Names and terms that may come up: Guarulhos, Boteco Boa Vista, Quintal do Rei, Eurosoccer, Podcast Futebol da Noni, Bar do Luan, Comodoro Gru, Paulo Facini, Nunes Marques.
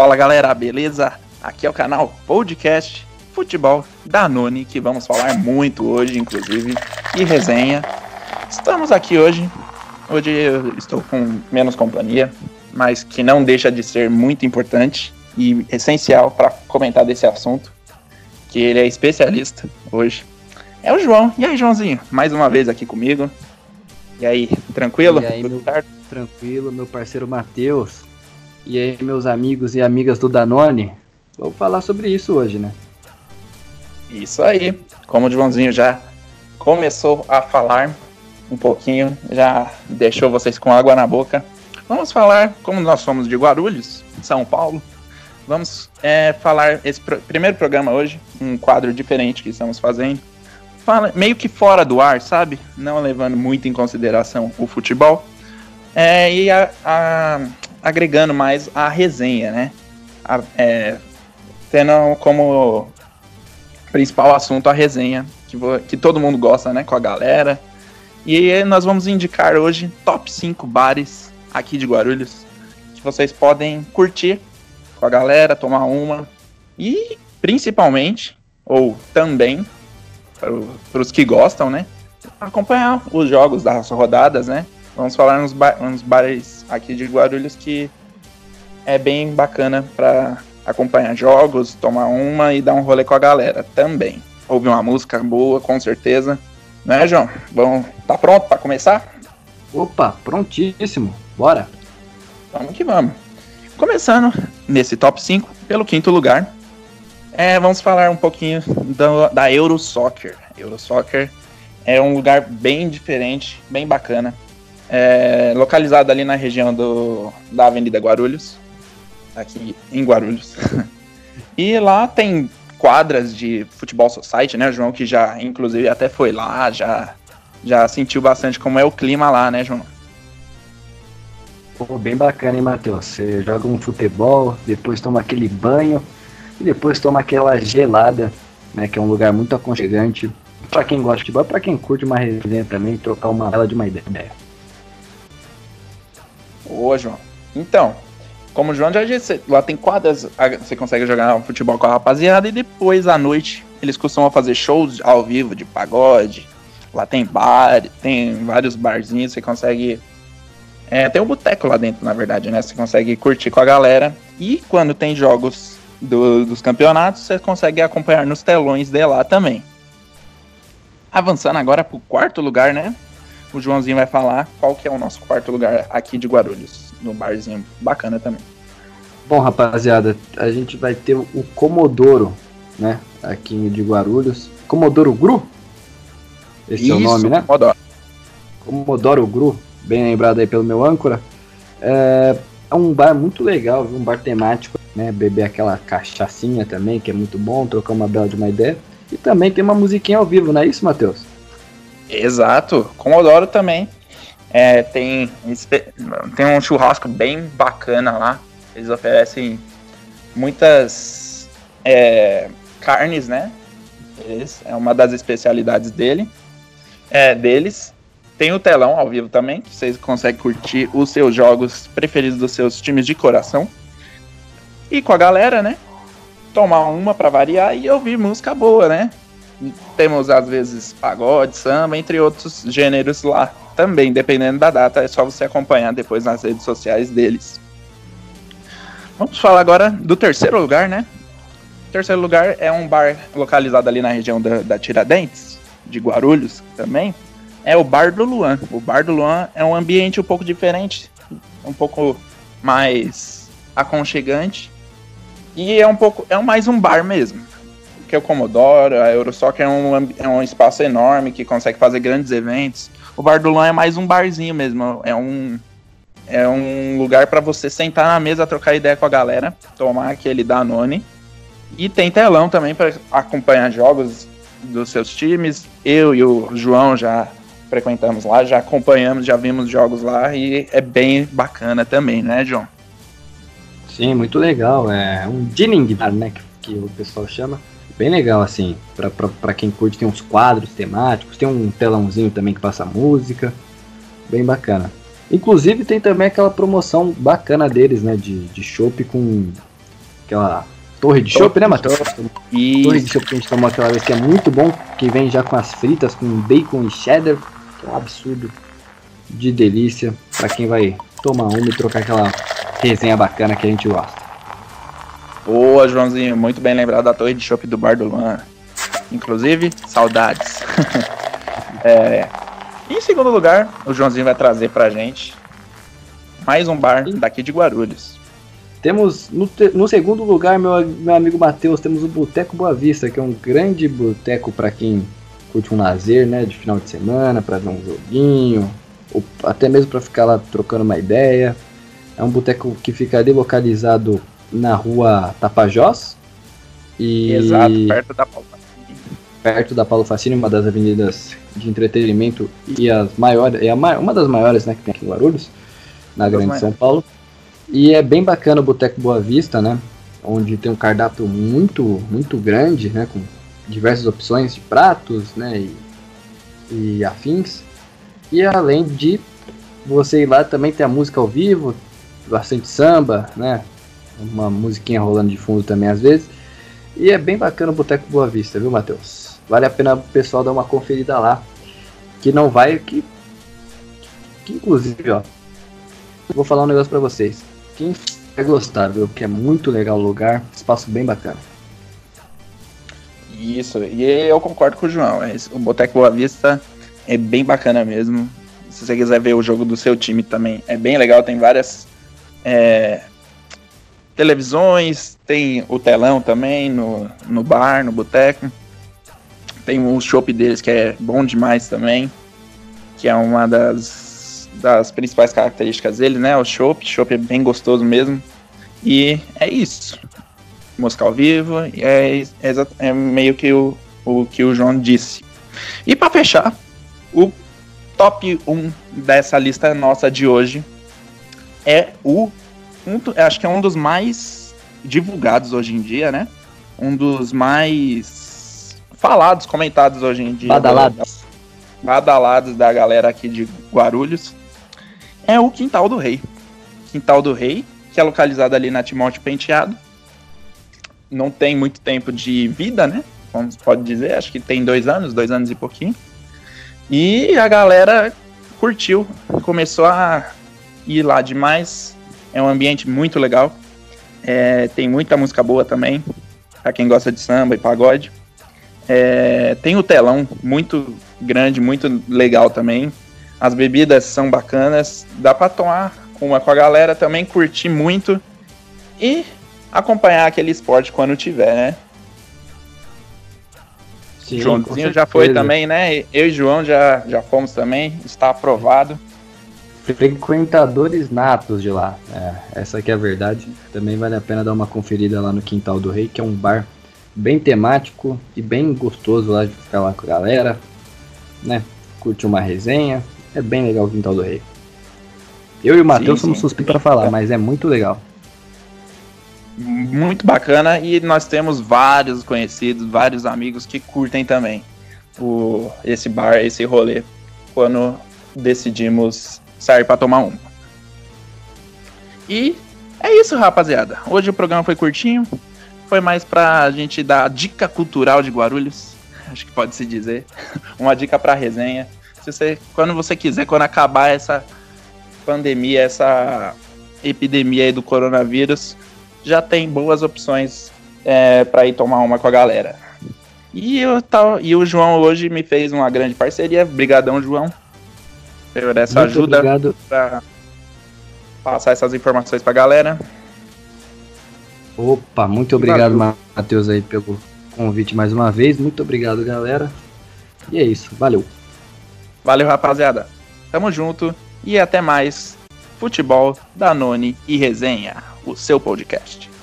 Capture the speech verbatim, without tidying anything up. Fala galera, beleza? Aqui é o canal Podcast Futebol da Noni, que vamos falar muito hoje, inclusive, e resenha. Estamos aqui hoje, hoje eu estou com menos companhia, mas que não deixa de ser muito importante e essencial para comentar desse assunto, que ele é especialista hoje. É o João. E aí, Joãozinho? Mais uma vez aqui comigo. E aí, tranquilo? E aí, meu, tranquilo, meu parceiro Matheus. E aí, meus amigos e amigas do Danone. Vou falar sobre isso hoje, né? Isso aí. Como o Joãozinho já começou a falar um pouquinho, já deixou vocês com água na boca. Vamos falar, como nós somos de Guarulhos, São Paulo, vamos é, falar esse pr- primeiro programa hoje, um quadro diferente que estamos fazendo. Fala, meio que fora do ar, sabe? Não levando muito em consideração o futebol. É, e a, a, agregando mais a resenha, né? A, é, tendo como principal assunto a resenha, que, vo, que todo mundo gosta, né? Com a galera. E nós vamos indicar hoje top cinco bares aqui de Guarulhos, que vocês podem curtir com a galera, tomar uma. E principalmente, ou também... para os que gostam, né, acompanhar os jogos das rodadas, né. Vamos falar uns, ba- uns bares aqui de Guarulhos que é bem bacana para acompanhar jogos, tomar uma e dar um rolê com a galera também. Ouvir uma música boa, com certeza. Não é, João? Bom, tá pronto para começar? Opa, prontíssimo. Bora! Vamos que vamos. Começando nesse top cinco, pelo quinto lugar. É, vamos falar um pouquinho do, da Eurosoccer. Eurosoccer é um lugar bem diferente, bem bacana. É, localizado ali na região do, da Avenida Guarulhos, aqui em Guarulhos. E lá tem quadras de futebol society, né, João? Que já, inclusive, até foi lá, já, já sentiu bastante como é o clima lá, né, João? Pô, bem bacana, hein, Matheus? Você joga um futebol, depois toma aquele banho... E depois toma aquela gelada, né, que é um lugar muito aconchegante. Pra quem gosta de futebol, pra quem curte uma resenha também, trocar uma bela de uma ideia. Ô, João. Então, como o João já disse, lá tem quadras, você consegue jogar futebol com a rapaziada. E depois, à noite, eles costumam fazer shows ao vivo de pagode. Lá tem bar, tem vários barzinhos, você consegue... É, tem um boteco lá dentro, na verdade, né? Você consegue curtir com a galera. E quando tem jogos... Do, dos campeonatos, você consegue acompanhar nos telões de lá também. Avançando agora pro quarto lugar, né? O Joãozinho vai falar qual que é o nosso quarto lugar aqui de Guarulhos, no barzinho bacana também. Bom, rapaziada, a gente vai ter o Comodoro, né? Aqui de Guarulhos. Comodoro Gru? Esse Isso, é o nome, né? Comodoro. Comodoro Gru, bem lembrado aí pelo meu âncora. É, é um bar muito legal, um bar temático. Né, beber aquela cachaçinha também, que é muito bom, trocar uma bela de uma ideia. E também tem uma musiquinha ao vivo, não é isso, Matheus? Exato. Comodoro também. É, tem, tem um churrasco bem bacana lá. Eles oferecem muitas é, carnes, né? Eles, é uma das especialidades dele, é, deles. Tem o telão ao vivo também, que vocês conseguem curtir os seus jogos preferidos dos seus times de coração. E com a galera, né? Tomar uma pra variar e ouvir música boa, né? Temos, às vezes, pagode, samba, entre outros gêneros lá também. Dependendo da data, é só você acompanhar depois nas redes sociais deles. Vamos falar agora do terceiro lugar, né? O terceiro lugar é um bar localizado ali na região da, da Tiradentes, de Guarulhos também. É o Bar do Luan. O Bar do Luan é um ambiente um pouco diferente, um pouco mais aconchegante. E é um pouco, é mais um bar mesmo, porque o Comodoro, a Eurosoccer é um, é um espaço enorme que consegue fazer grandes eventos. O Bar do Luan é mais um barzinho mesmo, é um, é um lugar para você sentar na mesa, trocar ideia com a galera, tomar aquele Danone. E tem telão também para acompanhar jogos dos seus times. Eu e o João já frequentamos lá, já acompanhamos, já vimos jogos lá e é bem bacana também, né, João? Sim, muito legal, é um dining bar, né, que, que o pessoal chama, bem legal, assim, pra, pra, pra quem curte, tem uns quadros temáticos, tem um telãozinho também que passa música, bem bacana. Inclusive tem também aquela promoção bacana deles, né, de, de chopp com aquela torre de chopp, né, Matheus? E... torre de chopp que a gente tomou aquela vez, que é muito bom, que vem já com as fritas, com bacon e cheddar, que é um absurdo de delícia pra quem vai tomar uma e trocar aquela resenha bacana que a gente gosta. Boa, Joãozinho, muito bem lembrado da torre de chopp do Bar do Luan. Inclusive, saudades. É... Em segundo lugar, o Joãozinho vai trazer pra gente mais um bar daqui de Guarulhos. Temos, no, te, no segundo lugar, meu, meu amigo Matheus, temos o Boteco Boa Vista, que é um grande boteco para quem curte um lazer, né, de final de semana, para ver um joguinho, ou até mesmo para ficar lá trocando uma ideia. É um boteco que fica ali localizado na rua Tapajós. E exato, perto da Paulo Facini. Perto da Paulo Facini, uma das avenidas de entretenimento e as maiores, e a, uma das maiores, né, que tem aqui em Guarulhos, na uma grande maiores. São Paulo. E é bem bacana o Boteco Boa Vista, né? Onde tem um cardápio muito, muito grande, né? Com diversas opções de pratos, né? E, e afins. E além de você ir lá, também tem a música ao vivo, bastante samba, né? Uma musiquinha rolando de fundo também às vezes. E é bem bacana o Boteco Boa Vista, viu, Matheus? Vale a pena o pessoal dar uma conferida lá. Que não vai... Que, que inclusive, ó... Vou falar um negócio pra vocês. Quem vai gostar, viu? Porque é muito legal o lugar, espaço bem bacana. Isso, e eu concordo com o João. O Boteco Boa Vista é bem bacana mesmo. Se você quiser ver o jogo do seu time também, é bem legal. Tem várias é, televisões, tem o telão também no, no bar, no boteco. Tem um chopp deles que é bom demais também, que é uma das... das principais características dele, né? O chopp, chopp é bem gostoso mesmo. E é isso. Música ao vivo, é, é, é meio que o, o que o João disse. E para fechar, o top um dessa lista nossa de hoje é o... Um, acho que é um dos mais divulgados hoje em dia, né? Um dos mais falados, comentados hoje em dia. Badalados. Badalados da galera aqui de Guarulhos. É o Quintal do Rei. Quintal do Rei, que é localizado ali na Timóteo Penteado. Não tem muito tempo de vida, né? Como se pode dizer, acho que tem dois anos, dois anos e pouquinho. E a galera curtiu, começou a ir lá demais. É um ambiente muito legal. É, tem muita música boa também, pra quem gosta de samba e pagode. É, tem o telão muito grande, muito legal também. As bebidas são bacanas, dá pra tomar uma com a galera também, curtir muito e acompanhar aquele esporte quando tiver, né? Sim, Joãozinho já foi também, né? Eu e João já, já fomos também, está aprovado. Frequentadores natos de lá, é, essa aqui é a verdade. Também vale a pena dar uma conferida lá no Quintal do Rei, que é um bar bem temático e bem gostoso lá de ficar lá com a galera, né? Curtir uma resenha. É bem legal o Quintal do Rei. Eu e o Matheus somos suspeitos para falar, mas é muito legal. Muito bacana. E nós temos vários conhecidos, vários amigos que curtem também o, esse bar, esse rolê, quando decidimos sair para tomar uma. E é isso, rapaziada. Hoje o programa foi curtinho. Foi mais pra gente dar a dica cultural de Guarulhos, acho que pode se dizer. Uma dica pra resenha. Se você, quando você quiser, quando acabar essa pandemia, essa epidemia aí do coronavírus, já tem boas opções é, pra ir tomar uma com a galera. E, eu, tal, e o João hoje me fez uma grande parceria. Obrigadão, João, por essa muito ajuda obrigado. Pra passar essas informações pra galera. Opa, muito obrigado, Matheus, aí pelo convite mais uma vez. Muito obrigado, galera. E é isso, valeu. Valeu, rapaziada. Tamo junto e até mais. Futebol, Danone e Resenha, o seu podcast.